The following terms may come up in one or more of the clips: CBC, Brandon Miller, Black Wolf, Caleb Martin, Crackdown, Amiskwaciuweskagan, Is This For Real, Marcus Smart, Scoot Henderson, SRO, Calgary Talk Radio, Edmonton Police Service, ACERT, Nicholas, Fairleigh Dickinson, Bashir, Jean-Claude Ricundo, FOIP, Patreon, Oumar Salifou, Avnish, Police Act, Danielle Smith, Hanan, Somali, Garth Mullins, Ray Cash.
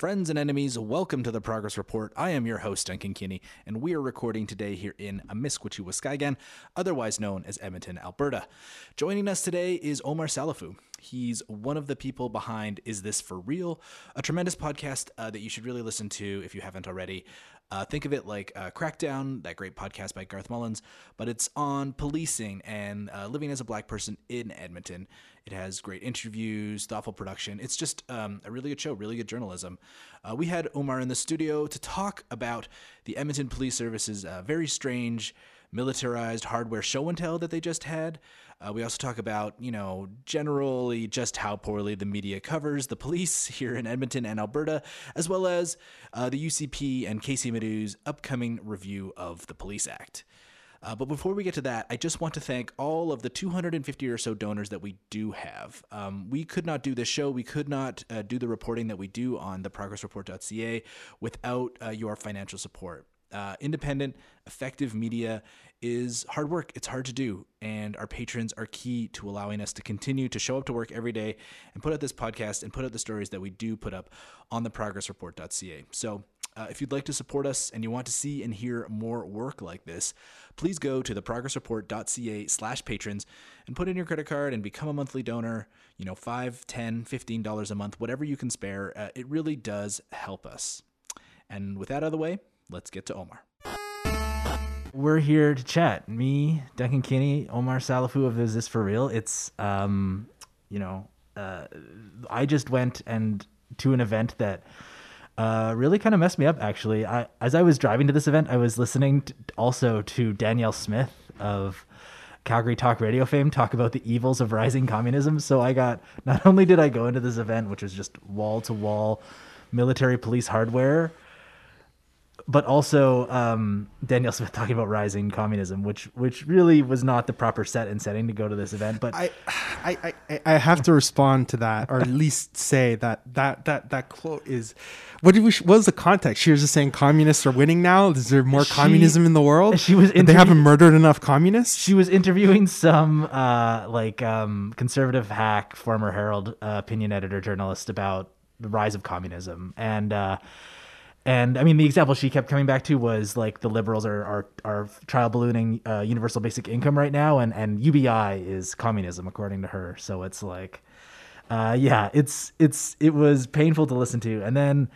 Friends and enemies, welcome to the Progress Report. I am your host, Duncan Kinney, and we are recording today here in Amiskwaciuweskagan, otherwise known as Edmonton, Alberta. Joining us today is Oumar Salifou. He's one of the people behind Is This For Real, a tremendous podcast that you should really listen to if you haven't already. Think of it like Crackdown, that great podcast by Garth Mullins, but it's on policing and living as a black person in Edmonton. It has great interviews, thoughtful production. It's just a really good show, really good journalism. We had Oumar in the studio to talk about the Edmonton Police Service's very strange militarized hardware show and tell that they just had. We also talk about, you know, generally just how poorly the media covers the police here in Edmonton and Alberta, as well as the UCP and Kaycee Madu's upcoming review of the Police Act. But before we get to that, I just want to thank all of the 250 or so donors that we do have. We could not do this show. We could not do the reporting that we do on theprogressreport.ca without your financial support. Independent, effective media is hard work. It's hard to do. And our patrons are key to allowing us to continue to show up to work every day and put out this podcast and put out the stories that we do put up on theprogressreport.ca. So if you'd like to support us and you want to see and hear more work like this, please go to theprogressreport.ca/patrons and put in your credit card and become a monthly donor, you know, $5, $10, $15 a month, whatever you can spare. It really does help us. And with that out of the way, let's get to Oumar. We're here to chat. Me, Duncan Kinney, Oumar Salifou of Is This For Real? It's, I just went and to an event that really kind of messed me up, actually. As I was driving to this event, I was listening to Danielle Smith of Calgary Talk Radio fame talk about the evils of rising communism. So not only did I go into this event, which was just wall-to-wall military police hardware, but also Danielle Smith talking about rising communism, which really was not the proper set and setting to go to this event. But I have to respond to that, or at least say that quote is, what was the context? She was just saying communists are winning now. Is there more communism in the world? They haven't murdered enough communists. She was interviewing some conservative hack, former Herald opinion editor journalist about the rise of communism. And I mean, the example she kept coming back to was like the liberals are trial ballooning universal basic income right now, and UBI is communism according to her. So it's like, it was painful to listen to. And then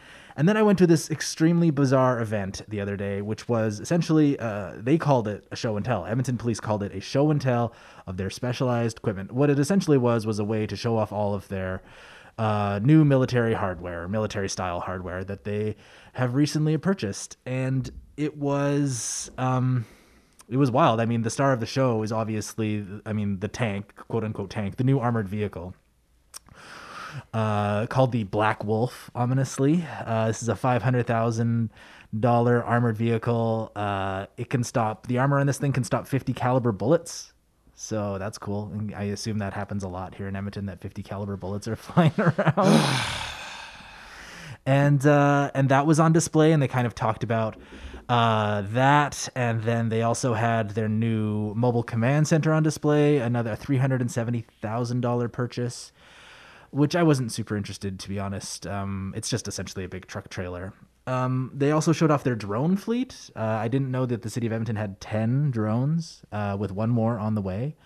I went to this extremely bizarre event the other day, which was essentially they called it a show and tell. Edmonton Police called it a show and tell of their specialized equipment. What it essentially was a way to show off all of their new military hardware, military style hardware that they have recently purchased. And it was wild. I mean, the star of the show is obviously, the tank, quote unquote tank, the new armored vehicle, called the Black Wolf, ominously. This is a $500,000 armored vehicle. The armor on this thing can stop 50 caliber bullets. So that's cool. And I assume that happens a lot here in Edmonton, that 50 caliber bullets are flying around. And that was on display, and they kind of talked about that. And then they also had their new mobile command center on display, another $370,000 purchase, which I wasn't super interested, to be honest. It's just essentially a big truck trailer. They also showed off their drone fleet. I didn't know that the city of Edmonton had 10 drones, with one more on the way.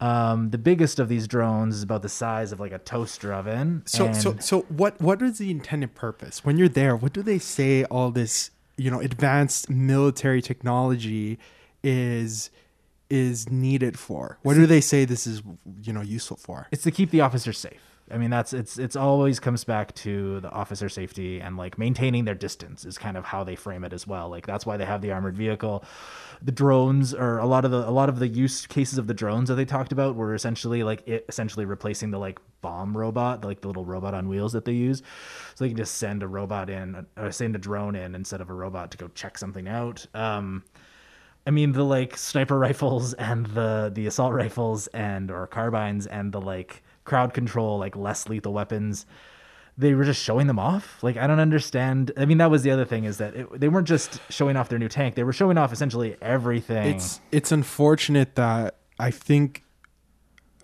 The biggest of these drones is about the size of like a toaster oven. So what is the intended purpose? When you're there, what do they say all this, advanced military technology is needed for? What do they say this is, useful for? It's to keep the officers safe. I mean, it's always comes back to the officer safety, and like maintaining their distance is kind of how they frame it as well. Like that's why they have the armored vehicle. The drones, or a lot of the use cases of the drones that they talked about were essentially replacing the like bomb robot, like the little robot on wheels that they use. So they can just send a robot in, or send a drone in instead of a robot to go check something out. The like sniper rifles and the assault rifles or carbines and the like crowd control, like less lethal weapons, they were just showing them off. Like, I don't understand. I mean, that was the other thing, is that they weren't just showing off their new tank. They were showing off essentially everything. It's unfortunate that I think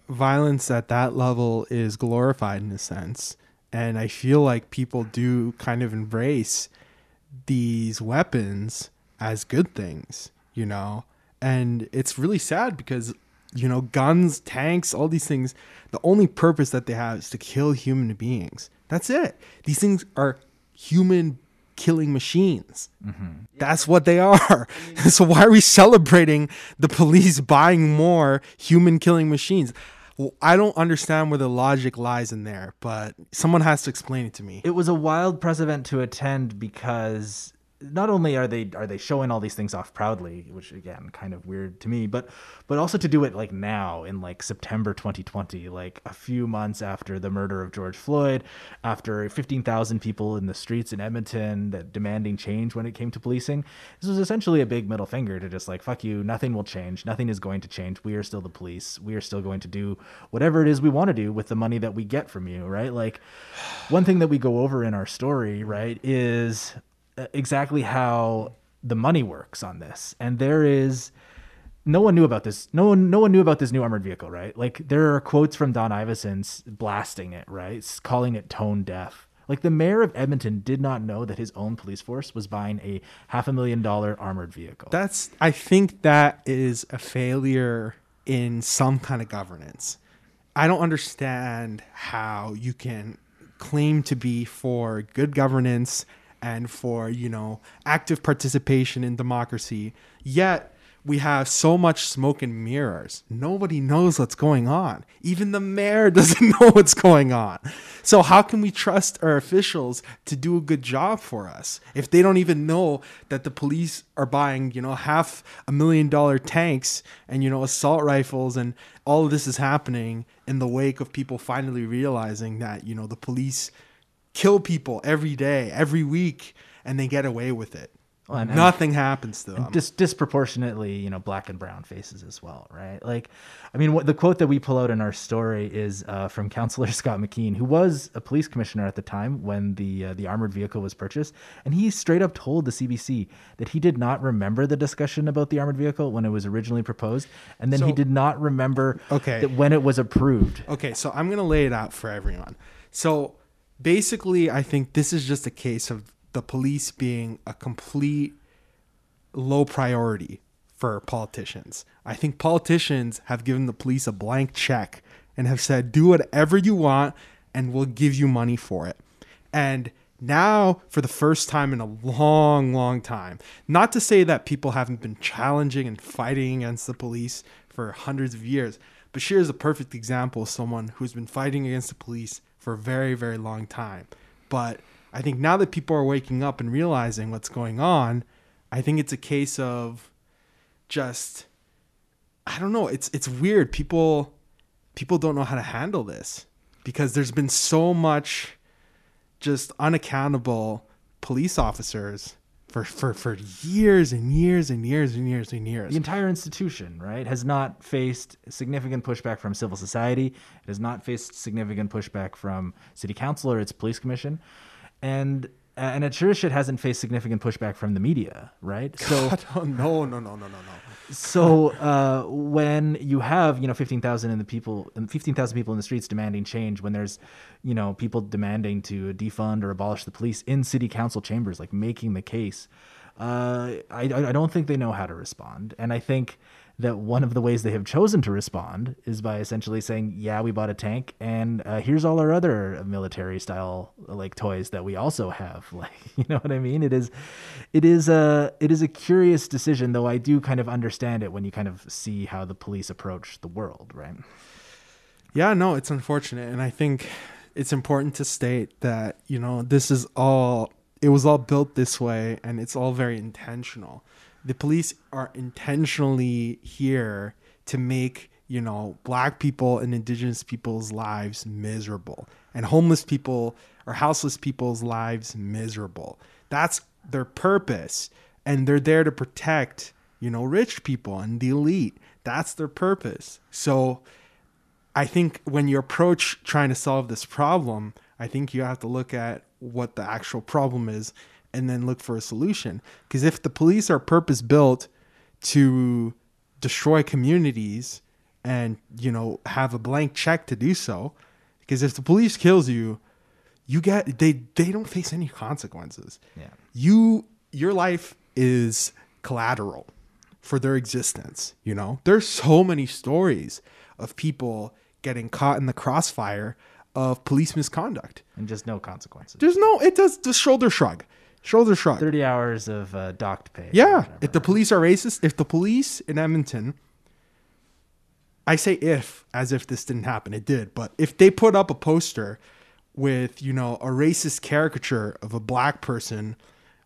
violence at that level is glorified in a sense. And I feel like people do kind of embrace these weapons as good things, you know? And it's really sad because, you know, guns, tanks, all these things, the only purpose that they have is to kill human beings. That's it. These things are human killing machines. Mm-hmm. That's what they are. So why are we celebrating the police buying more human killing machines? Well, I don't understand where the logic lies in there, but someone has to explain it to me. It was a wild press event to attend because not only are they showing all these things off proudly, which again, kind of weird to me, but also to do it like now in like September 2020, like a few months after the murder of George Floyd, after 15,000 people in the streets in Edmonton that demanding change when it came to policing. This was essentially a big middle finger to just like, fuck you, nothing will change. Nothing is going to change. We are still the police. We are still going to do whatever it is we want to do with the money that we get from you, right? Like one thing that we go over in our story, right, is exactly how the money works on this. And there is no one knew about this new armored vehicle, right? Like there are quotes from Don Iveson blasting it, right? Calling it tone deaf. Like the mayor of Edmonton did not know that his own police force was buying a $500,000 armored vehicle. I think that is a failure in some kind of governance. I don't understand how you can claim to be for good governance and for, you know, active participation in democracy. Yet we have so much smoke and mirrors. Nobody knows what's going on. Even the mayor doesn't know what's going on. So how can we trust our officials to do a good job for us if they don't even know that the police are buying, you know, $500,000 tanks and, you know, assault rifles, and all of this is happening in the wake of people finally realizing that, you know, the police kill people every day, every week, and they get away with it. Well, and nothing happens to them. Disproportionately, you know, black and brown faces as well, right? Like, I mean, the quote that we pull out in our story is from Councillor Scott McKean, who was a police commissioner at the time when the armored vehicle was purchased. And he straight up told the CBC that he did not remember the discussion about the armored vehicle when it was originally proposed. And then he did not remember that when it was approved. Okay, so I'm going to lay it out for everyone. So basically, I think this is just a case of the police being a complete low priority for politicians. I think politicians have given the police a blank check and have said, do whatever you want and we'll give you money for it. And now, for the first time in a long, long time, not to say that people haven't been challenging and fighting against the police for hundreds of years, Bashir is a perfect example of someone who's been fighting against the police for a very, very long time. But I think now that people are waking up and realizing what's going on, I think it's a case of just, I don't know, it's weird. People don't know how to handle this because there's been so much just unaccountable police officers for years and years and years and years and years. The entire institution, right, has not faced significant pushback from civil society. It has not faced significant pushback from city council or its police commission. And it sure as shit hasn't faced significant pushback from the media, right? So God, oh, no. So when you have, you know, 15,000 people in the streets demanding change, when there's, you know, people demanding to defund or abolish the police in city council chambers, like making the case, I don't think they know how to respond. And I think that one of the ways they have chosen to respond is by essentially saying, yeah, we bought a tank and here's all our other military style, like toys that we also have. Like, you know what I mean? It is a curious decision, though. I do kind of understand it when you kind of see how the police approach the world, right? Yeah, no, it's unfortunate. And I think it's important to state that, you know, it was all built this way and it's all very intentional. The police are intentionally here to make, you know, black people and indigenous people's lives miserable and homeless people or houseless people's lives miserable. That's their purpose. And they're there to protect, you know, rich people and the elite. That's their purpose. So I think when you approach trying to solve this problem, I think you have to look at what the actual problem is and then look for a solution. Because if the police are purpose-built to destroy communities and, you know, have a blank check to do so, because if the police kills you, you get they don't face any consequences. Yeah. Your life is collateral for their existence, you know? There's so many stories of people getting caught in the crossfire of police misconduct and just no consequences. Just shoulder shrug. 30 hours of docked pay. Yeah. If the police are racist, if the police in Edmonton, I say if, as if this didn't happen, it did, but if they put up a poster with, you know, a racist caricature of a black person,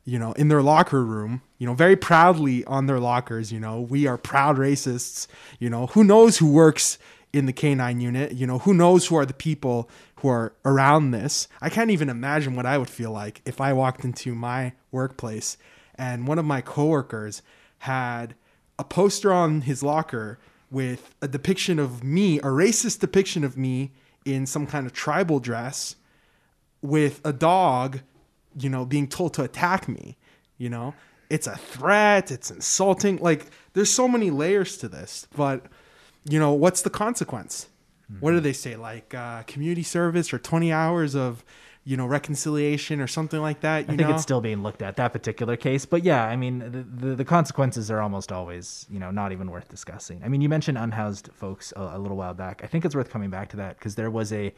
you know, in their locker room, you know, very proudly on their lockers, you know, we are proud racists, you know, who knows who works in the K9 unit, you know, who knows who are the people who are around this. I can't even imagine what I would feel like if I walked into my workplace and one of my coworkers had a poster on his locker with a depiction of me, a racist depiction of me in some kind of tribal dress with a dog, you know, being told to attack me, you know, it's a threat. It's insulting. Like there's so many layers to this, but you know, what's the consequence? Mm-hmm. What do they say? Like community service or 20 hours of, you know, reconciliation or something like that. I think it's still being looked at, that particular case, but yeah, I mean, the consequences are almost always, you know, not even worth discussing. I mean, you mentioned unhoused folks a little while back. I think it's worth coming back to that because there was an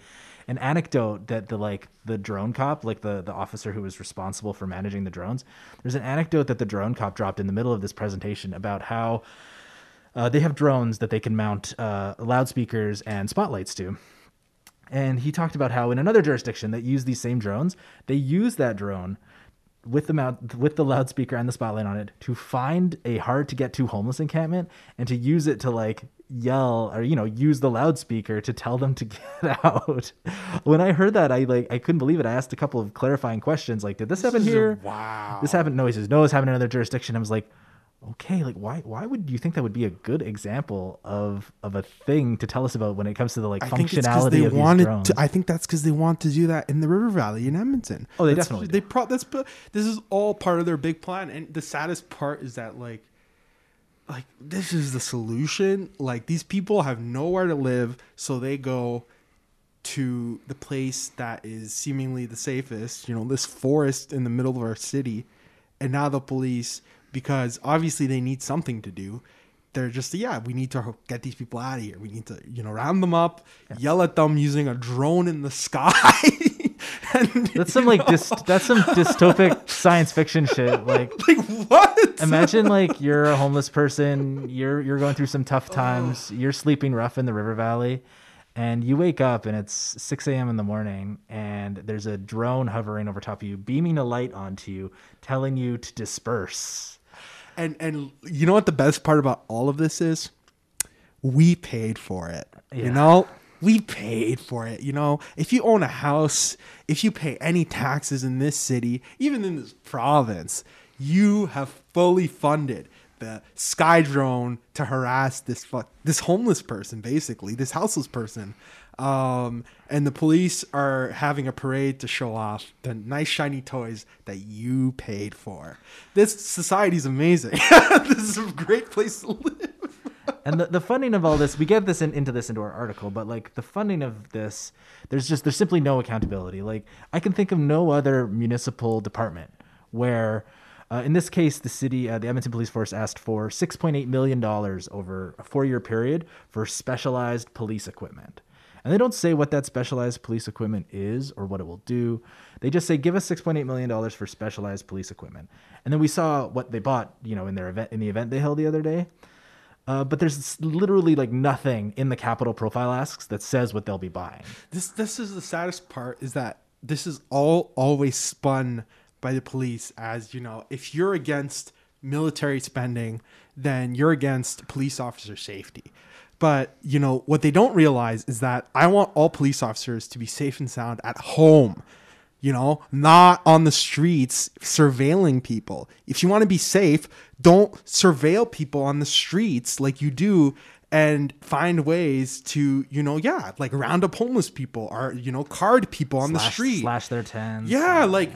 anecdote that the drone cop, the officer who was responsible for managing the drones, there's an anecdote that the drone cop dropped in the middle of this presentation about how they have drones that they can mount loudspeakers and spotlights to. And he talked about how in another jurisdiction that used these same drones, they use that drone with the loudspeaker and the spotlight on it to find a hard to get to homeless encampment and to use it to yell or, you know, use the loudspeaker to tell them to get out. When I heard that, I couldn't believe it. I asked a couple of clarifying questions. Did this happen here? Wow. This happened. No, he says, no, this happened in another jurisdiction. I was like, okay, why would you think that would be a good example of a thing to tell us about when it comes to the functionality of these drones? I think that's because they want to do that in the River Valley in Edmonton. Oh, they definitely do. This is all part of their big plan. And the saddest part is that this is the solution. These people have nowhere to live, so they go to the place that is seemingly the safest. You know, this forest in the middle of our city, and now the police. Because obviously they need something to do. They're just, we need to get these people out of here. We need to, round them up, yell at them using a drone in the sky. That's some dystopic science fiction shit. What? Imagine you're a homeless person. You're going through some tough times. You're sleeping rough in the River Valley. And you wake up and it's 6 a.m. in the morning and there's a drone hovering over top of you, beaming a light onto you, telling you to disperse. And you know what the best part about all of this is? We paid for it. Yeah. You know? We paid for it. You know, if you own a house, if you pay any taxes in this city, even in this province, you have fully funded the sky drone to harass this homeless person, basically, this houseless person. And the police are having a parade to show off the nice shiny toys that you paid for. This society is amazing. This is a great place to live. And the funding of all this, we get this into our article, but the funding of this, there's simply no accountability. I can think of no other municipal department where, in this case, the city, the Edmonton Police Force asked for $6.8 million over a 4-year period for specialized police equipment. And they don't say what that specialized police equipment is or what it will do. They just say, give us $6.8 million for specialized police equipment. And then we saw what they bought, in their event, in the event they held the other day. But there's literally nothing in the capital profile asks that says what they'll be buying. This is the saddest part, is that this is all always spun by the police as, if you're against military spending, then you're against police officer safety. But, what they don't realize is that I want all police officers to be safe and sound at home, not on the streets surveilling people. If you want to be safe, don't surveil people on the streets like you do and find ways to, you know, yeah, like round up homeless people or, you know, card people on the street. Slash their tents. Yeah, like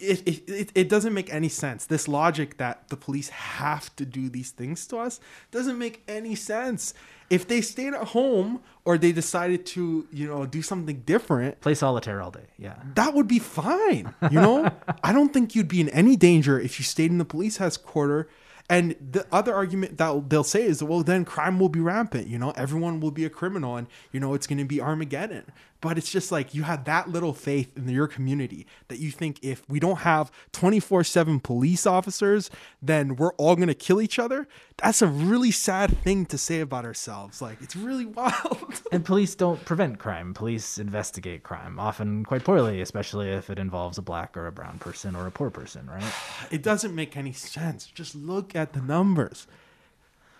it doesn't make any sense. This logic that the police have to do these things to us doesn't make any sense. If they stayed at home or they decided to, you know, do something different. Play solitaire all day, yeah. That would be fine, you know? I don't think you'd be in any danger if you stayed in the police headquarters. And the other argument that they'll say is, well, then crime will be rampant. You know, everyone will be a criminal and, you know, it's going to be Armageddon. But it's just like you have that little faith in your community that you think if we don't have 24/7 police officers, then we're all going to kill each other. That's a really sad thing to say about ourselves. Like, it's really wild. And police don't prevent crime. Police investigate crime, often quite poorly, especially if it involves a black or a brown person or a poor person, right? It doesn't make any sense. Just look at the numbers.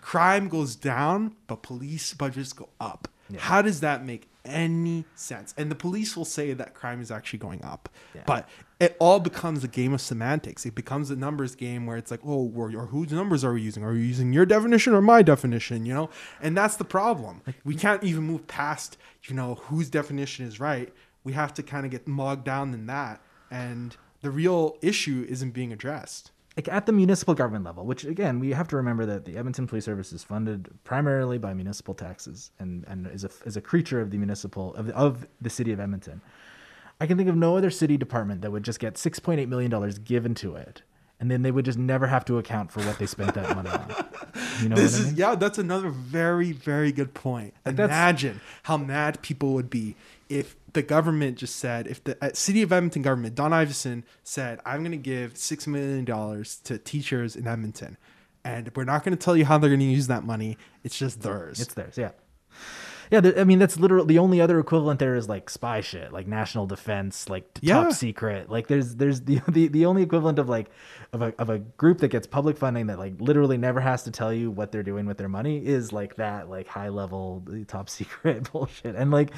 Crime goes down, but police budgets go up. Yeah. How does that make any sense? And the police will say that crime is actually going up, yeah. But it all becomes a game of semantics. It becomes a numbers game where it's like, oh, or whose numbers are we using? Are we using your definition or my definition? You know, and that's the problem. We can't even move past, you know, whose definition is right. We have to kind of get bogged down in that, and the real issue isn't being addressed. Like at the municipal government level, which, again, we have to remember that the Edmonton Police Service is funded primarily by municipal taxes and is a creature of the municipal of the city of Edmonton. I can think of no other city department that would just get $6.8 million given to it, and then they would just never have to account for what they spent that money on. You know what I mean? Yeah, that's another very, very good point. Like imagine how mad people would be if the government just said, if the city of Edmonton government, Don Iveson said, I'm going to give $6 million to teachers in Edmonton, and we're not going to tell you how they're going to use that money. It's just theirs. It's theirs. Yeah. Yeah. I mean, that's literally the only other equivalent there is like spy shit, like national defense, like top secret. Like there's the only equivalent of like, of a group that gets public funding that like literally never has to tell you what they're doing with their money is like that, like high level top secret bullshit. And like,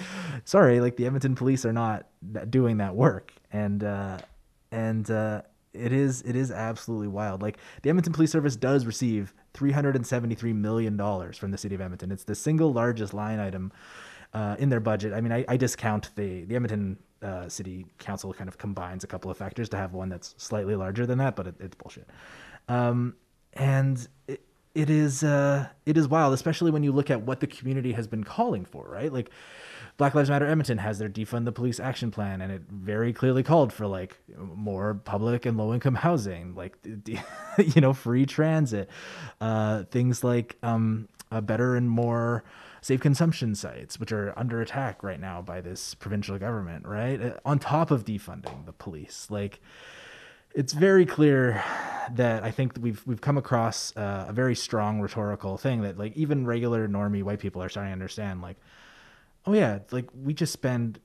sorry, like the Edmonton police are not doing that work. And it is absolutely wild. Like the Edmonton Police Service does receive $373 million from the city of Edmonton. It's the single largest line item in their budget. I mean, I discount the Edmonton City Council kind of combines a couple of factors to have one that's slightly larger than that, but it's bullshit. And it is wild, especially when you look at what the community has been calling for, right? Like Black Lives Matter Edmonton has their Defund the Police action plan, and it very clearly called for like more public and low-income housing, like, you know, free transit, things like a better and more safe consumption sites, which are under attack right now by this provincial government, right? On top of defunding the police. Like, it's very clear that I think that we've come across a very strong rhetorical thing that like even regular normie white people are starting to understand, like, oh yeah, like we just spend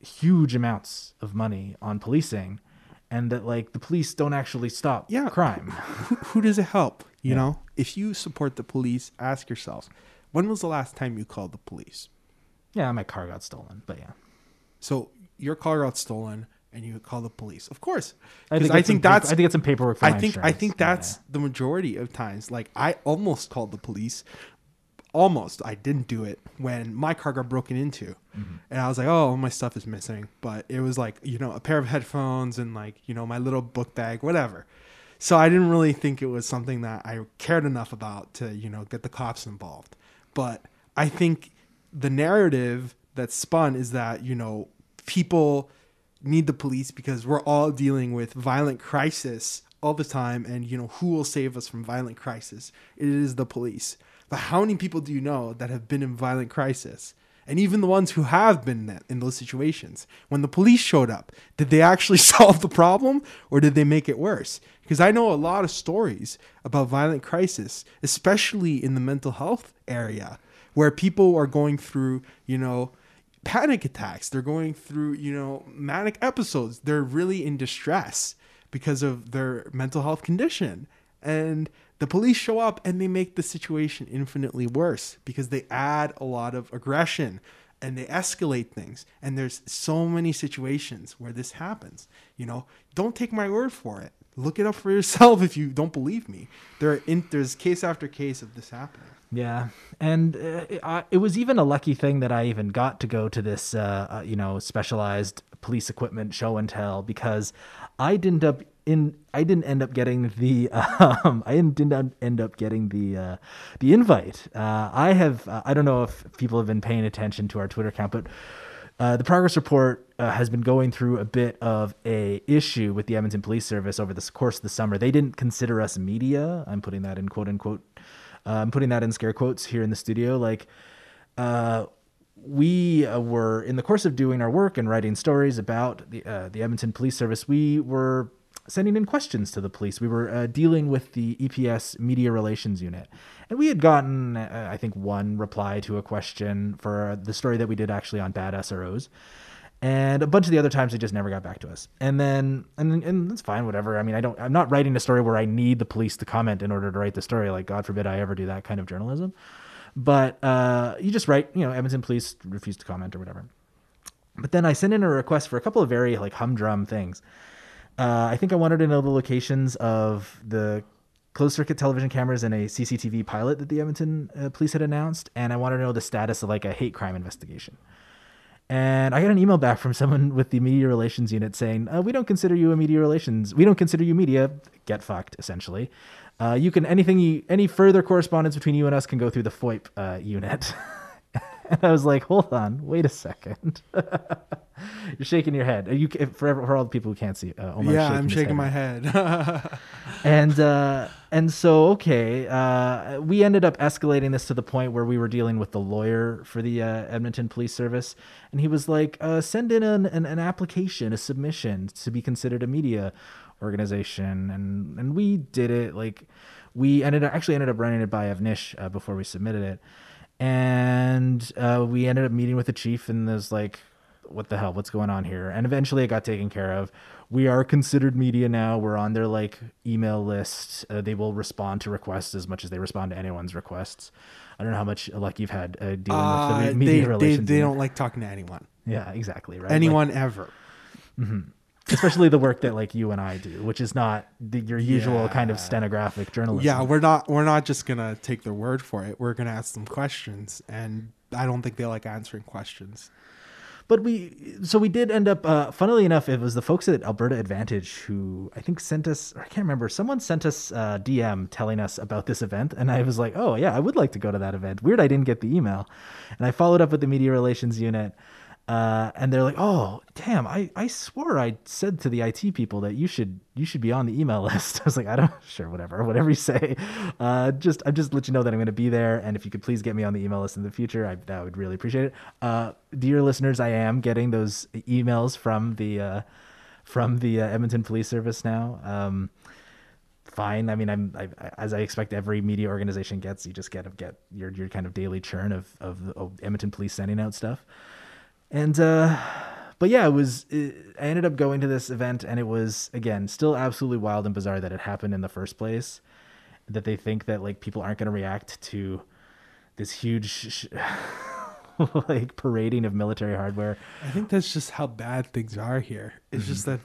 huge amounts of money on policing, and that like the police don't actually stop crime. Who does it help? You know, if you support the police, ask yourself, when was the last time you called the police? Yeah, my car got stolen, but yeah. So your car got stolen and you call the police. Of course. I think it's some paperwork for my insurance. I think that's the majority of times. Like I almost called the police. I didn't do it when my car got broken into, and I was like, oh, my stuff is missing, but it was like, you know, a pair of headphones and like, you know, my little book bag, whatever. So I didn't really think it was something that I cared enough about to, you know, get the cops involved. But I think the narrative that's spun is that, you know, people need the police because we're all dealing with violent crisis all the time. And, you know, who will save us from violent crisis? It is the police. But how many people do you know that have been in violent crisis? And even the ones who have been in those situations, when the police showed up, did they actually solve the problem or did they make it worse? Because I know a lot of stories about violent crisis, especially in the mental health area, where people are going through, you know, panic attacks. They're going through, you know, manic episodes. They're really in distress because of their mental health condition. And the police show up and they make the situation infinitely worse because they add a lot of aggression and they escalate things. And there's so many situations where this happens. You know, don't take my word for it. Look it up for yourself if you don't believe me. There's case after case of this happening. Yeah, and it was even a lucky thing that I even got to go to this, specialized police equipment show and tell, because I didn't end up getting the invite. I don't know if people have been paying attention to our Twitter account, but the Progress Report has been going through a bit of a issue with the Edmonton Police Service over the course of the summer. They didn't consider us media. I'm putting that in quote unquote. I'm putting that in scare quotes here in the studio. We were, in the course of doing our work and writing stories about the Edmonton Police Service, we were sending in questions to the police. We were dealing with the EPS Media Relations Unit. And we had gotten, I think, one reply to a question for the story that we did actually on bad SROs. And a bunch of the other times, they just never got back to us. And that's fine, whatever. I mean, I'm not writing a story where I need the police to comment in order to write the story. Like, God forbid I ever do that kind of journalism. But you just write, Edmonton police refused to comment or whatever. But then I sent in a request for a couple of very humdrum things. I think I wanted to know the locations of the closed circuit television cameras in a CCTV pilot that the Edmonton police had announced. And I wanted to know the status of a hate crime investigation. And I got an email back from someone with the media relations unit saying, we don't consider you media. Get fucked, essentially. Any further correspondence between you and us can go through the FOIP unit. And I was like, hold on, wait a second. You're shaking your head. For all the people who can't see, Oumar. Yeah, I'm shaking my head. And so we ended up escalating this to the point where we were dealing with the lawyer for the Edmonton Police Service, and he was like, send in an application, a submission to be considered a media organization, and we did it. We ended up running it by Avnish before we submitted it. And we ended up meeting with the chief, and there's what the hell, what's going on here? And eventually it got taken care of. We are considered media now. We're on their email list. They will respond to requests as much as they respond to anyone's requests. I don't know how much luck you've had dealing with the media relations. They don't like talking to anyone. Yeah, exactly. Right. Anyone ever. Mm-hmm. Especially the work that you and I do, which is not your usual kind of stenographic journalism. Yeah, we're not just gonna take their word for it. We're gonna ask them questions, and I don't think they like answering questions. But we did end up. Funnily enough, it was the folks at Alberta Advantage who I think sent us. Or I can't remember. Someone sent us a DM telling us about this event, and I was like, "Oh yeah, I would like to go to that event." Weird, I didn't get the email, and I followed up with the media relations unit. And they're like, oh, damn, I swore I said to the IT people that you should be on the email list. I was like, whatever you say. I'm just let you know that I'm going to be there. And if you could please get me on the email list in the future, I would really appreciate it. Dear listeners, I am getting those emails from the Edmonton Police Service now. Fine. I mean, as I expect every media organization gets, you just get your kind of daily churn of Edmonton police sending out stuff. And, I ended up going to this event, and it was, again, still absolutely wild and bizarre that it happened in the first place, that they think that people aren't going to react to this huge, parading of military hardware. I think that's just how bad things are here. It's just that,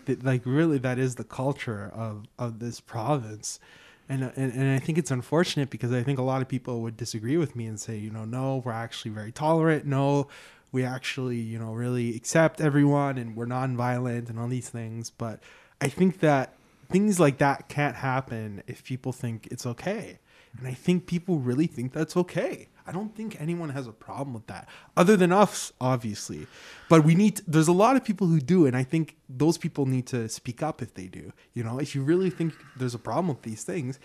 really that is the culture of this province. And I think it's unfortunate, because I think a lot of people would disagree with me and say, no, we're actually very tolerant. No, we actually, really accept everyone, and we're nonviolent and all these things. But I think that things like that can't happen if people think it's okay. And I think people really think that's okay. I don't think anyone has a problem with that, other than us, obviously. But there's a lot of people who do, and I think those people need to speak up if they do. If you really think there's a problem with these things,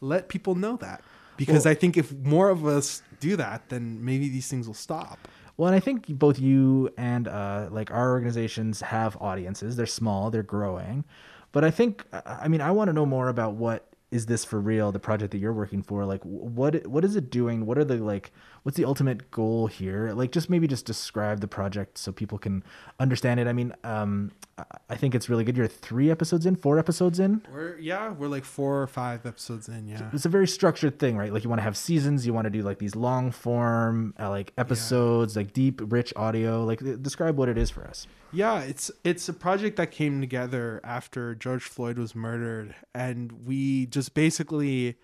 let people know that. Because I think if more of us do that, then maybe these things will stop. Well, and I think both you and our organizations have audiences. They're small, they're growing. But I want to know more about what Is This For Real, the project that you're working for. What is it doing? What are the, what's the ultimate goal here? Just describe the project so people can understand it. I mean, I think it's really good. You're 4 episodes in? We're 4 or 5 episodes in, yeah. It's a very structured thing, right? You want to have seasons, you want to do these long form episodes, deep, rich audio. Describe what it is for us. Yeah, it's a project that came together after George Floyd was murdered, and we just basically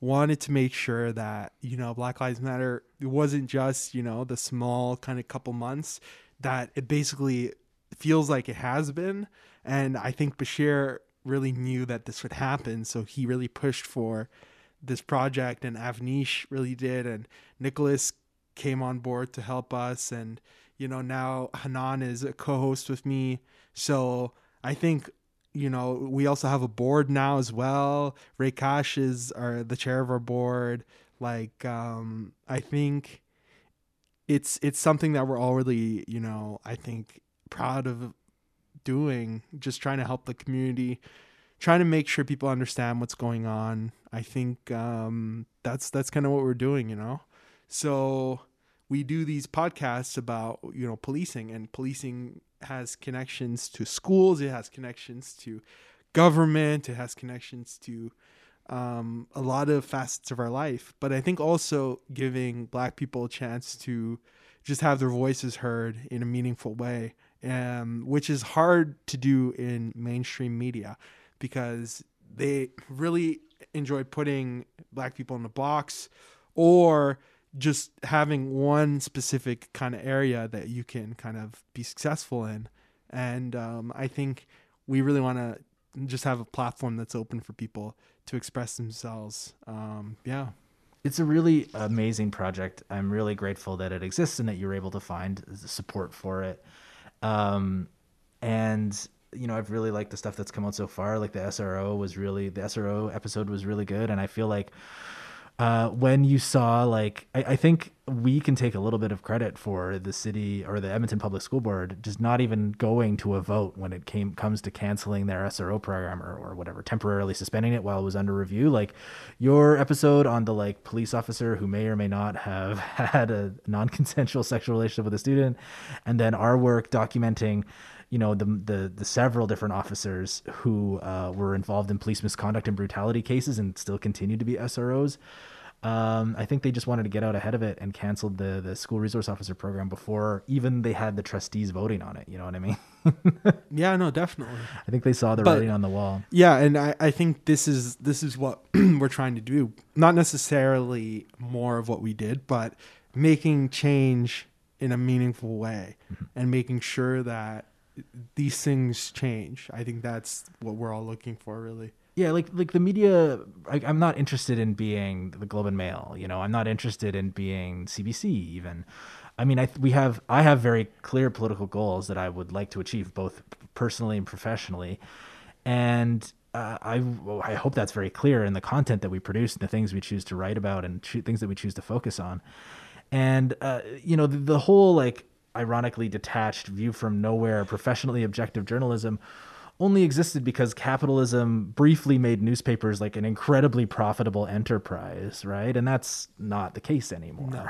wanted to make sure that, you know, Black Lives Matter, it wasn't just, you know, the small kind of couple months that it basically feels like it has been. And I think Bashir really knew that this would happen, so he really pushed for this project, and Avnish really did, and Nicholas came on board to help us, and, you know, now Hanan is a co-host with me. So I think, you know, we also have a board now as well. Ray Cash is the chair of our board. Like, I think it's something that we're all really, you know, I think proud of doing, just trying to help the community, trying to make sure people understand what's going on. I think that's kind of what we're doing, you know? So we do these podcasts about, you know, policing, and policing has connections to schools. It has connections to government. It has connections to a lot of facets of our life. But I think also giving Black people a chance to just have their voices heard in a meaningful way, which is hard to do in mainstream media because they really enjoy putting Black people in a box or just having one specific kind of area that you can kind of be successful in. And I think we really want to just have a platform that's open for people to express themselves. Yeah. It's a really amazing project. I'm really grateful that it exists and that you're able to find support for it. And, you know, I've really liked the stuff that's come out so far. Like the SRO episode was really good. And I feel like, when you saw, like, I think we can take a little bit of credit for the city or the Edmonton Public School Board just not even going to a vote when it comes to canceling their SRO program or whatever, temporarily suspending it while it was under review. Like your episode on the, like, police officer who may or may not have had a non-consensual sexual relationship with a student, and then our work documenting, you know, the several different officers who were involved in police misconduct and brutality cases and still continue to be SROs. I think they just wanted to get out ahead of it and canceled the school resource officer program before even they had the trustees voting on it. You know what I mean? Yeah, no, definitely. I think they saw the writing on the wall. Yeah. And I think this is what we're trying to do. Not necessarily more of what we did, but making change in a meaningful way, mm-hmm. and making sure that these things change. I think that's what we're all looking for, really. Yeah, like the media, I'm not interested in being the Globe and Mail, you know, I'm not interested in being CBC even. I mean, I have very clear political goals that I would like to achieve both personally and professionally. And I hope that's very clear in the content that we produce and the things we choose to write about and things that we choose to focus on. And, you know, the whole, like, ironically detached view from nowhere, professionally objective journalism only existed because capitalism briefly made newspapers like an incredibly profitable enterprise, right? And that's not the case anymore. No.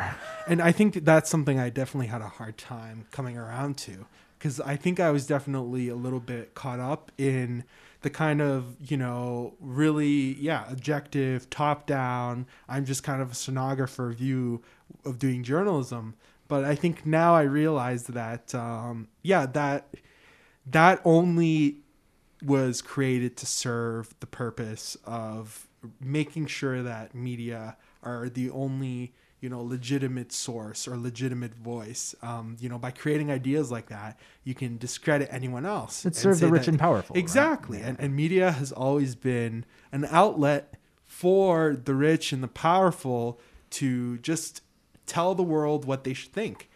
And I think that's something I definitely had a hard time coming around to, because I think I was definitely a little bit caught up in the kind of, you know, really, yeah, objective, top-down, I'm just kind of a stenographer view of doing journalism. But I think now I realized that, that only was created to serve the purpose of making sure that media are the only, you know, legitimate source or legitimate voice. You know, by creating ideas like that, you can discredit anyone else. It serves the rich and powerful. Exactly. Right? Yeah. And media has always been an outlet for the rich and the powerful to just tell the world what they should think.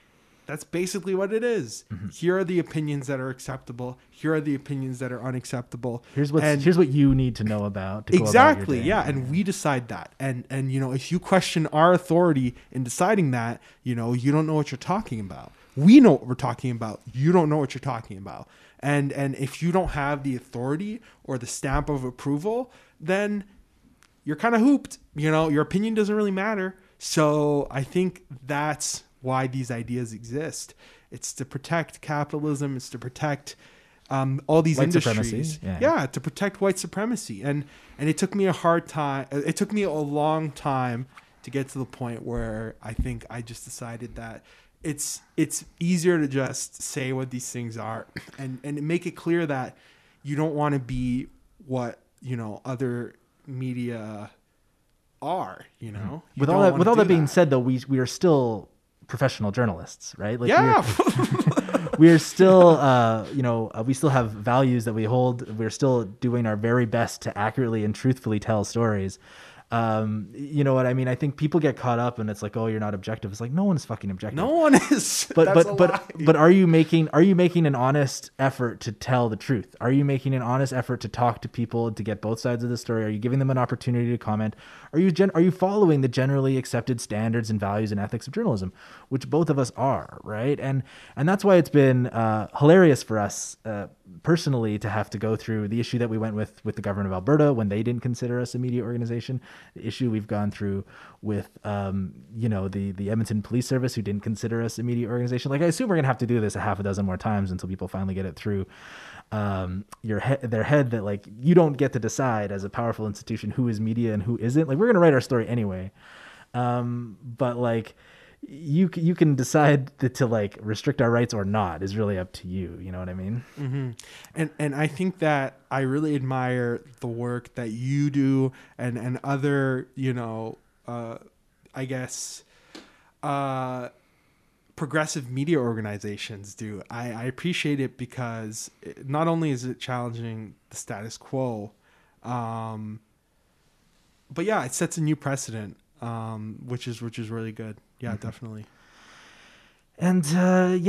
That's basically what it is. Mm-hmm. Here are the opinions that are acceptable. Here are the opinions that are unacceptable. Here's what you need to know about. Exactly. Yeah. And we decide that. And, you know, if you question our authority in deciding that, you know, you don't know what you're talking about. We know what we're talking about. You don't know what you're talking about. And if you don't have the authority or the stamp of approval, then you're kind of hooped, you know, your opinion doesn't really matter. So I think that's why these ideas exist. It's to protect capitalism. It's to protect all these industries. Yeah, to protect white supremacy. And it took me a hard time. It took me a long time to get to the point where I think I just decided that it's easier to just say what these things are and make it clear that you don't want to be what, you know, other media are, you know. You with all that being said, though, we are still professional journalists, right? Like, yeah. We're still, we still have values that we hold. We're still doing our very best to accurately and truthfully tell stories. You know what I mean? I think people get caught up and it's like, oh, you're not objective. It's like, no one's fucking objective. No one is. But are you making an honest effort to tell the truth? Are you making an honest effort to talk to people, to get both sides of the story? Are you giving them an opportunity to comment? Are you following the generally accepted standards and values and ethics of journalism, which both of us are, right? And that's why it's been hilarious for us personally to have to go through the issue that we went with the government of Alberta when they didn't consider us a media organization. The issue we've gone through with, the Edmonton Police Service, who didn't consider us a media organization. Like, I assume we're going to have to do this a half a dozen more times until people finally get it through their head that, like, you don't get to decide as a powerful institution who is media and who isn't. Like, we're going to write our story anyway. But, like, you can decide to, like, restrict our rights or not is really up to you. You know what I mean? Mm-hmm. And I think that I really admire the work that you do and other, progressive media organizations do. I appreciate it because not only is it challenging the status quo, but yeah, it sets a new precedent, which is really good. Yeah, mm-hmm. Definitely. And it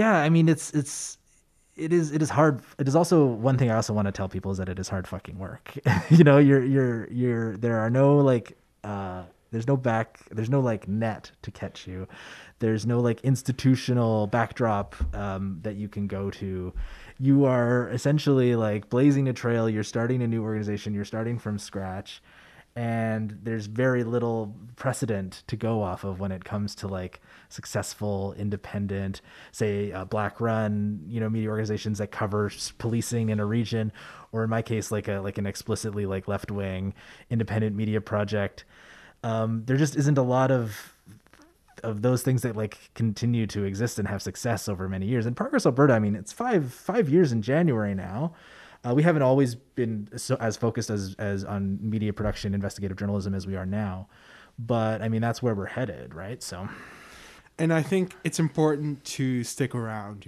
is hard. It is also one thing I also want to tell people is that it is hard fucking work. You know, you're there are no like there's no like net to catch you. There's no like institutional backdrop that you can go to. You are essentially like blazing a trail. You're starting a new organization. You're starting from scratch. And there's very little precedent to go off of when it comes to like successful, independent, say black-run, media organizations that cover policing in a region, or in my case, like an explicitly like left-wing independent media project. There just isn't a lot of those things that like continue to exist and have success over many years. And Progress Alberta, I mean, it's five years in January now. We haven't always been as focused as on media production, investigative journalism as we are now, but I mean that's where we're headed, right? So, and I think it's important to stick around,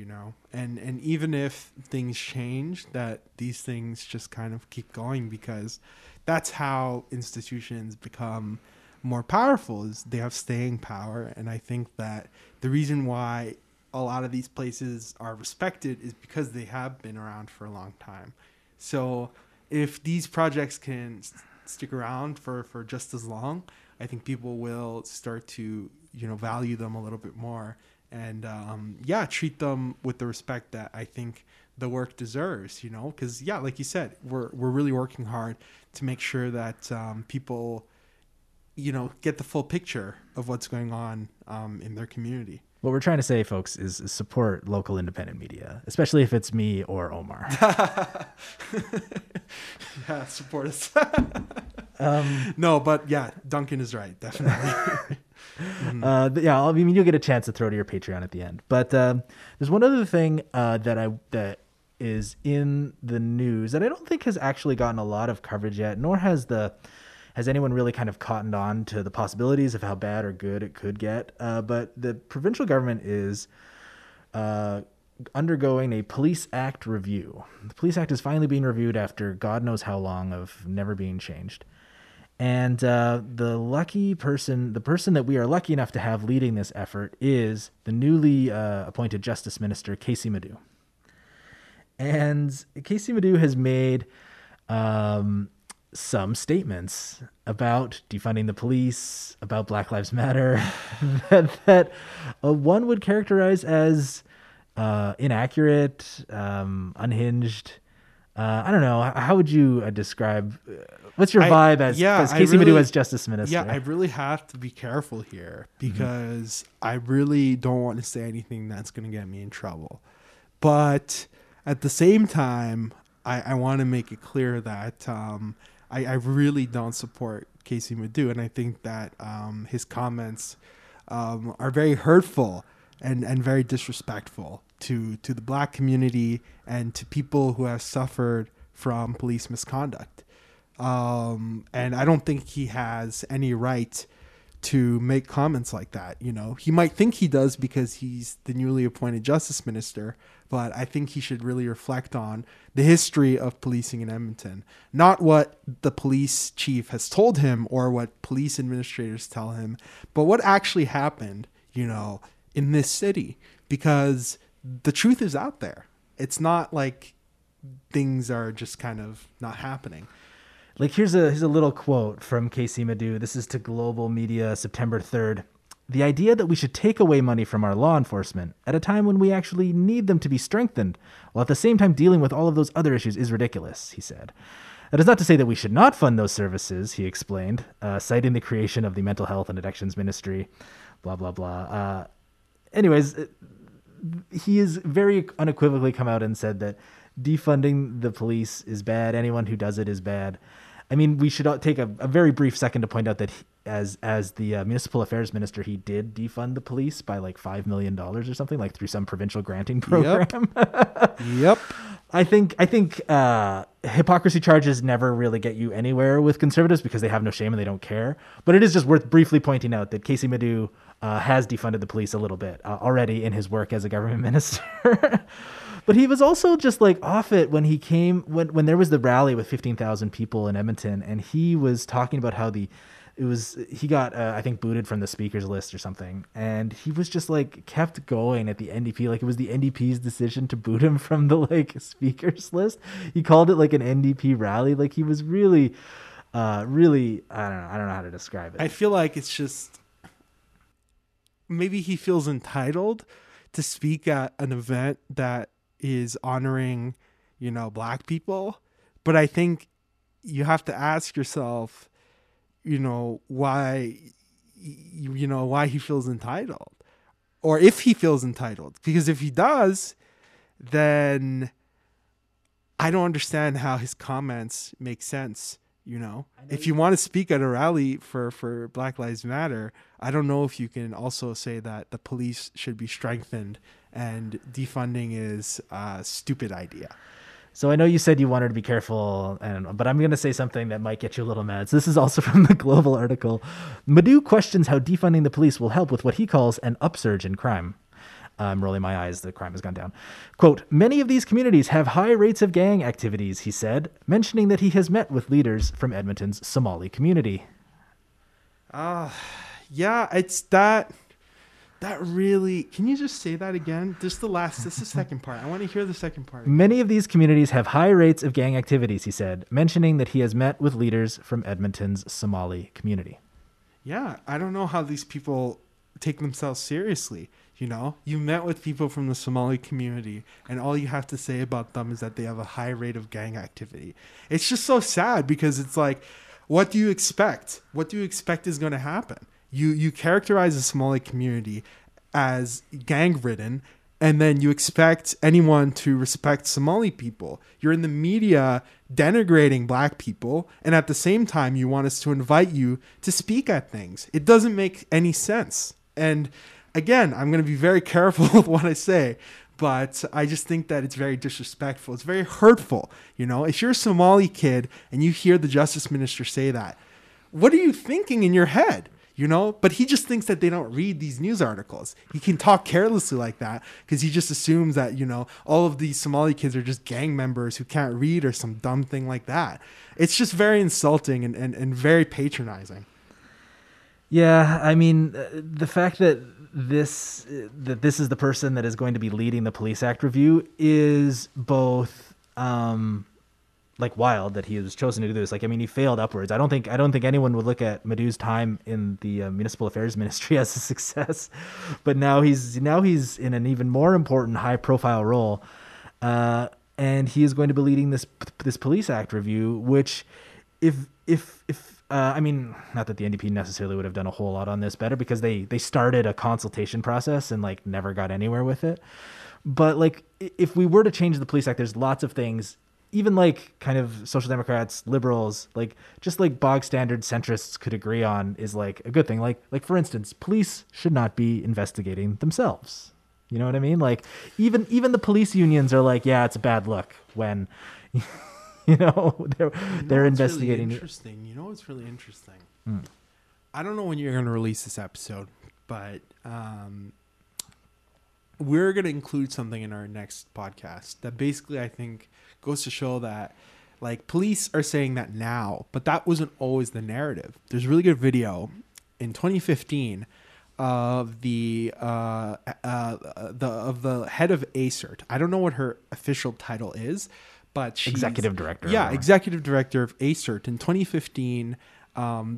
and even if things change, that these things just kind of keep going, because that's how institutions become more powerful, is they have staying power. And I think that the reason why a lot of these places are respected is because they have been around for a long time. So if these projects can stick around for just as long, I think people will start to, value them a little bit more and, treat them with the respect that I think the work deserves, because like you said, we're really working hard to make sure that, people, get the full picture of what's going on, in their community. What we're trying to say, folks, is support local independent media, especially if it's me or Oumar. Yeah, support us. No, but yeah, Duncan is right, definitely. Mm-hmm. I mean, you'll get a chance to throw to your Patreon at the end. But there's one other thing that is in the news that I don't think has actually gotten a lot of coverage yet, nor has has anyone really kind of cottoned on to the possibilities of how bad or good it could get. But the provincial government is undergoing a Police Act review. The Police Act is finally being reviewed after God knows how long of never being changed. And the person that we are lucky enough to have leading this effort is the newly appointed Justice Minister, Kaycee Madu. And Kaycee Madu has made some statements about defunding the police, about Black Lives Matter, that one would characterize as inaccurate, unhinged. I don't know. How would you describe? What's your vibe as Kaycee Madu as Justice Minister? Yeah, I really have to be careful here because I really don't want to say anything that's going to get me in trouble. But at the same time, I want to make it clear that I really don't support Kaycee Madu, and I think that his comments are very hurtful and very disrespectful to the Black community and to people who have suffered from police misconduct. And I don't think he has any right to make comments like that. You know, he might think he does because he's the newly appointed justice minister, but I think he should really reflect on the history of policing in Edmonton, not what the police chief has told him or what police administrators tell him, but what actually happened, you know, in this city, because the truth is out there. It's not like things are just kind of not happening. Like, here's a little quote from Kaycee Madu. This is to Global Media, September 3rd. "The idea that we should take away money from our law enforcement at a time when we actually need them to be strengthened, while at the same time dealing with all of those other issues, is ridiculous," he said. "That is not to say that we should not fund those services," he explained, citing the creation of the Mental Health and Addictions Ministry, blah, blah, blah. Anyways, he has very unequivocally come out and said that defunding the police is bad. Anyone who does it is bad. I mean, we should take a very brief second to point out that he, as the municipal affairs minister, he did defund the police by like $5 million or something, like through some provincial granting program. Yep. Yep. I think hypocrisy charges never really get you anywhere with conservatives because they have no shame and they don't care. But it is just worth briefly pointing out that Kaycee Madu has defunded the police a little bit already in his work as a government minister. But he was also just like off it when he came, when there was the rally with 15,000 people in Edmonton, and he was talking about how he got, I think, booted from the speaker's list or something. And he was just like kept going at the NDP. Like, it was the NDP's decision to boot him from the like speaker's list. He called it like an NDP rally. Like, he was really, really, I don't know how to describe it. I feel like it's just, maybe he feels entitled to speak at an event that is honoring, you know, Black people. But I think you have to ask yourself, you know, why he feels entitled, or if he feels entitled, because if he does, then I don't understand how his comments make sense. You know, if you want to speak at a rally for Black Lives Matter, I don't know if you can also say that the police should be strengthened and defunding is a stupid idea. So I know you said you wanted to be careful, but I'm going to say something that might get you a little mad. So this is also from the Global article. Madu questions how defunding the police will help with what he calls an upsurge in crime. I'm rolling my eyes. The crime has gone down. Quote, "Many of these communities have high rates of gang activities," he said, mentioning that he has met with leaders from Edmonton's Somali community. Yeah, it's that. That really, can you just say that again? This is the second part. I want to hear the second part. Again. "Many of these communities have high rates of gang activities," he said, mentioning that he has met with leaders from Edmonton's Somali community. Yeah, I don't know how these people take themselves seriously. You know, you met with people from the Somali community and all you have to say about them is that they have a high rate of gang activity. It's just so sad because it's like, what do you expect? What do you expect is going to happen? You characterize the Somali community as gang-ridden, and then you expect anyone to respect Somali people. You're in the media denigrating Black people, and at the same time, you want us to invite you to speak at things. It doesn't make any sense. And again, I'm going to be very careful with what I say, but I just think that it's very disrespectful. It's very hurtful. You know, if you're a Somali kid and you hear the justice minister say that, what are you thinking in your head? You know, but he just thinks that they don't read these news articles. He can talk carelessly like that because he just assumes that, you know, all of these Somali kids are just gang members who can't read or some dumb thing like that. It's just very insulting and very patronizing. Yeah, I mean, the fact that this is the person that is going to be leading the Police Act review is both like wild that he was chosen to do this. Like, I mean, he failed upwards. I don't think anyone would look at Madu's time in the municipal affairs ministry as a success, but now he's in an even more important high profile role. And he is going to be leading this Police Act review, which I mean, not that the NDP necessarily would have done a whole lot on this better because they started a consultation process and like never got anywhere with it. But like, if we were to change the Police Act, there's lots of things even like kind of social democrats, liberals, like just like bog standard centrists could agree on is like a good thing. Like for instance, police should not be investigating themselves. You know what I mean? Like even the police unions are like, yeah, it's a bad look when, you know, they're investigating. Really interesting. You know what's really interesting? Mm. I don't know when you're going to release this episode, but we're going to include something in our next podcast that basically I think goes to show that like police are saying that now, but that wasn't always the narrative. There's a really good video in 2015 of the head of ACERT. I don't know what her official title is, but she's executive director. Yeah. Executive director of ACERT in 2015.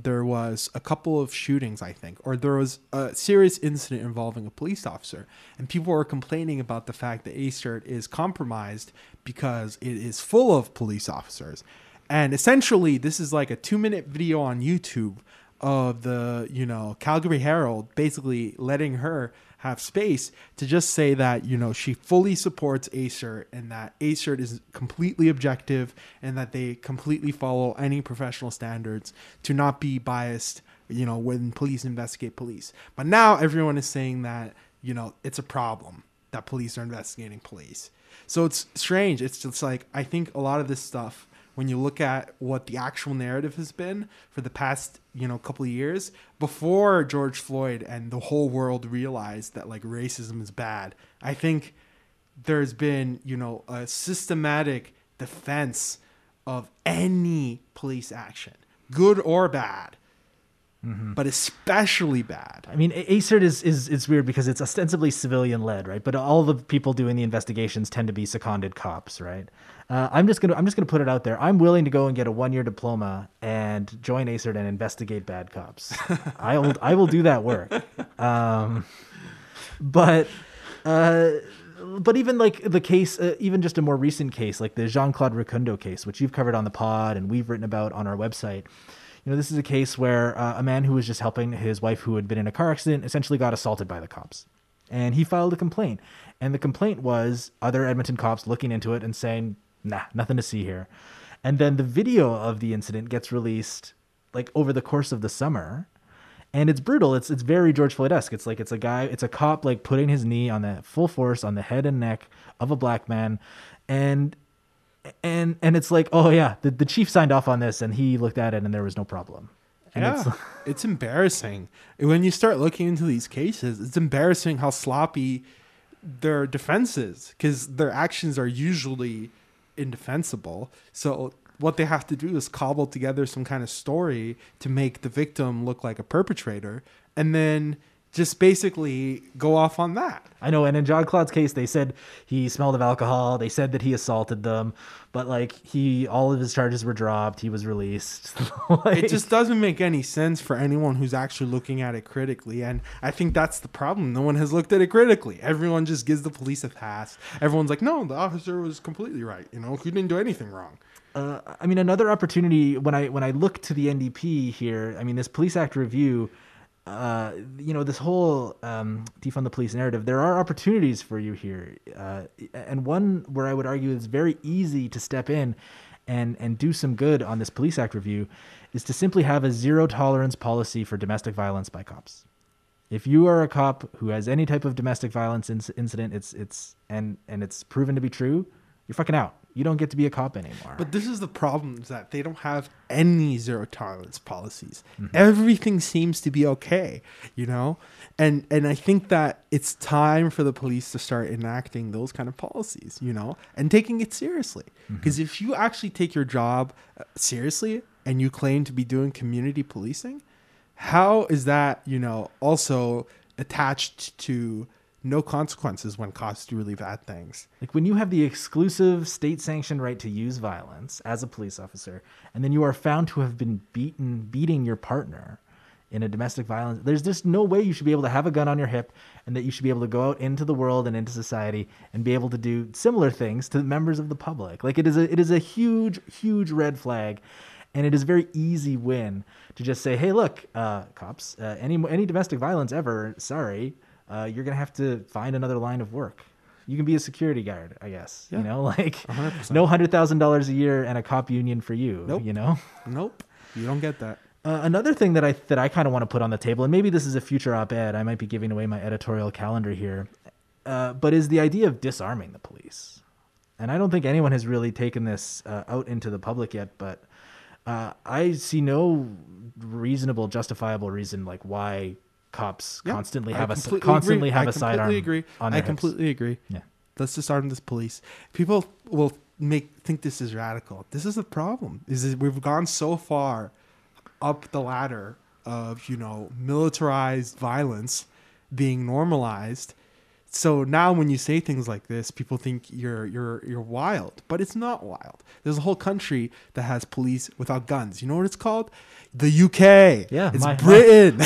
There was a couple of shootings, I think, or there was a serious incident involving a police officer, and people were complaining about the fact that ACERT is compromised because it is full of police officers. And essentially, this is like a 2-minute video on YouTube of the, you know, Calgary Herald basically letting her have space to just say that, you know, she fully supports ACERT and that ACERT is completely objective and that they completely follow any professional standards to not be biased, you know, when police investigate police. But now everyone is saying that, you know, it's a problem that police are investigating police. So it's strange. It's just like, I think a lot of this stuff, when you look at what the actual narrative has been for the past, you know, couple of years before George Floyd and the whole world realized that like racism is bad, I think there's been, you know, a systematic defense of any police action, good or bad. Mm-hmm. But especially bad. I mean, ACERT is weird because it's ostensibly civilian led, right? But all the people doing the investigations tend to be seconded cops, right? I'm just gonna put it out there. I'm willing to go and get a 1-year diploma and join ACERT and investigate bad cops. I will do that work. But even like the case, even just a more recent case, like the Jean-Claude Ricundo case, which you've covered on the pod and we've written about on our website. You know, this is a case where a man who was just helping his wife who had been in a car accident essentially got assaulted by the cops. And he filed a complaint. And the complaint was other Edmonton cops looking into it and saying, nah, nothing to see here. And then the video of the incident gets released like over the course of the summer. And it's brutal. It's very George Floyd-esque. It's like it's a cop like putting his knee on the full force on the head and neck of a black man. And it's like, oh yeah, the chief signed off on this and he looked at it and there was no problem. And yeah, it's embarrassing. When you start looking into these cases, it's embarrassing how sloppy their defense is because their actions are usually indefensible. So what they have to do is cobble together some kind of story to make the victim look like a perpetrator and then just basically go off on that. I know. And in Jean-Claude's case, they said he smelled of alcohol. They said that he assaulted them, but like all of his charges were dropped. He was released. It just doesn't make any sense for anyone who's actually looking at it critically. And I think that's the problem. No one has looked at it critically. Everyone just gives the police a pass. Everyone's like, no, the officer was completely right. You know, he didn't do anything wrong. I mean, another opportunity when I look to the NDP here, I mean, this Police Act review, you know, this whole defund the police narrative, there are opportunities for you here. And one where I would argue it's very easy to step in and do some good on this Police Act review is to simply have a zero tolerance policy for domestic violence by cops. If you are a cop who has any type of domestic violence incident, it's proven to be true, you're fucking out. You don't get to be a cop anymore. But this is the problem, is that they don't have any zero tolerance policies. Mm-hmm. Everything seems to be okay, you know? And I think that it's time for the police to start enacting those kind of policies, you know, and taking it seriously. Because mm-hmm. if you actually take your job seriously and you claim to be doing community policing, how is that, you know, also attached to no consequences when cops do really bad things? Like when you have the exclusive state-sanctioned right to use violence as a police officer, and then you are found to have been beating your partner in a domestic violence, there's just no way you should be able to have a gun on your hip and that you should be able to go out into the world and into society and be able to do similar things to members of the public. Like it is a huge, huge red flag. And it is a very easy win to just say, hey, look, cops, any domestic violence ever, sorry, you're going to have to find another line of work. You can be a security guard, I guess. Yeah. You know, like 100%. No $100,000 a year and a cop union for you. Nope. You know? Nope. You don't get that. Another thing that I kind of want to put on the table, and maybe this is a future op-ed, I might be giving away my editorial calendar here, but is the idea of disarming the police. And I don't think anyone has really taken this out into the public yet, but I see no reasonable, justifiable reason like why cops constantly have a sidearm. I completely agree. Yeah, let's disarm this police. People will think this is radical. This is the problem. Is we've gone so far up the ladder of, you know, militarized violence being normalized. So now when you say things like this, people think you're wild, but it's not wild. There's a whole country that has police without guns. You know what it's called? The UK. Yeah, it's Britain.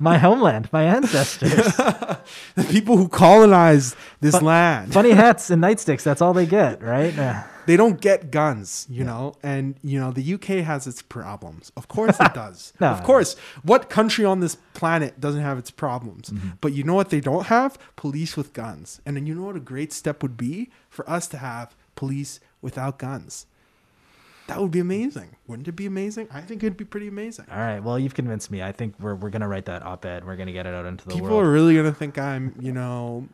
My homeland, my ancestors. Yeah. The people who colonized this land. Funny hats and nightsticks, that's all they get, right? Yeah. They don't get guns, you know, and, you know, the UK has its problems. Of course it does. No, of course. What country on this planet doesn't have its problems? Mm-hmm. But you know what they don't have? Police with guns. And then you know what a great step would be? For us to have police without guns. That would be amazing. Wouldn't it be amazing? I think it'd be pretty amazing. All right. Well, you've convinced me. I think we're going to write that op-ed. We're going to get it out into the world. People are really going to think I'm, you know,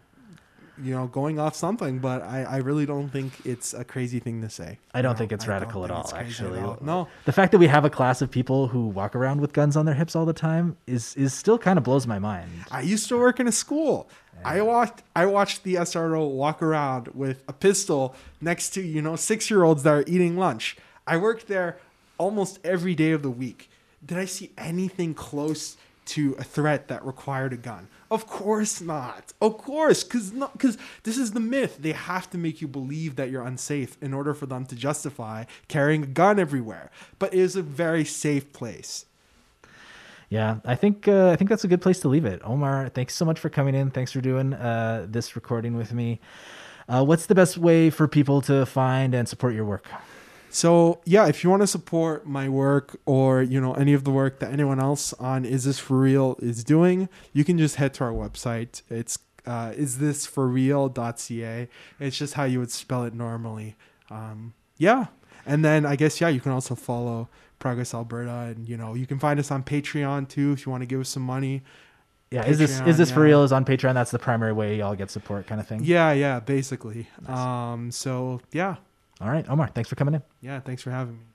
going off something, but I really don't think it's a crazy thing to say. I don't think it's radical at all, actually. No. The fact that we have a class of people who walk around with guns on their hips all the time is still kind of blows my mind. I used to work in a school. Yeah. I watched the SRO walk around with a pistol next to, you know, 6-year-olds that are eating lunch. I worked there almost every day of the week. Did I see anything close to a threat that required a gun? Of course not. Of course, because this is the myth. They have to make you believe that you're unsafe in order for them to justify carrying a gun everywhere. But it is a very safe place. Yeah, I think that's a good place to leave it. Oumar, thanks so much for coming in. Thanks for doing this recording with me. What's the best way for people to find and support your work? So, yeah, if you want to support my work or, you know, any of the work that anyone else on Is This For Real is doing, you can just head to our website. It's isthisforreal.ca. It's just how you would spell it normally. Yeah. And then I guess, yeah, you can also follow Progress Alberta. And, you know, you can find us on Patreon, too, if you want to give us some money. Yeah, Patreon, Is This For Real is on Patreon. That's the primary way y'all get support kind of thing. Yeah, basically. Nice. So, yeah. All right, Oumar, thanks for coming in. Yeah, thanks for having me.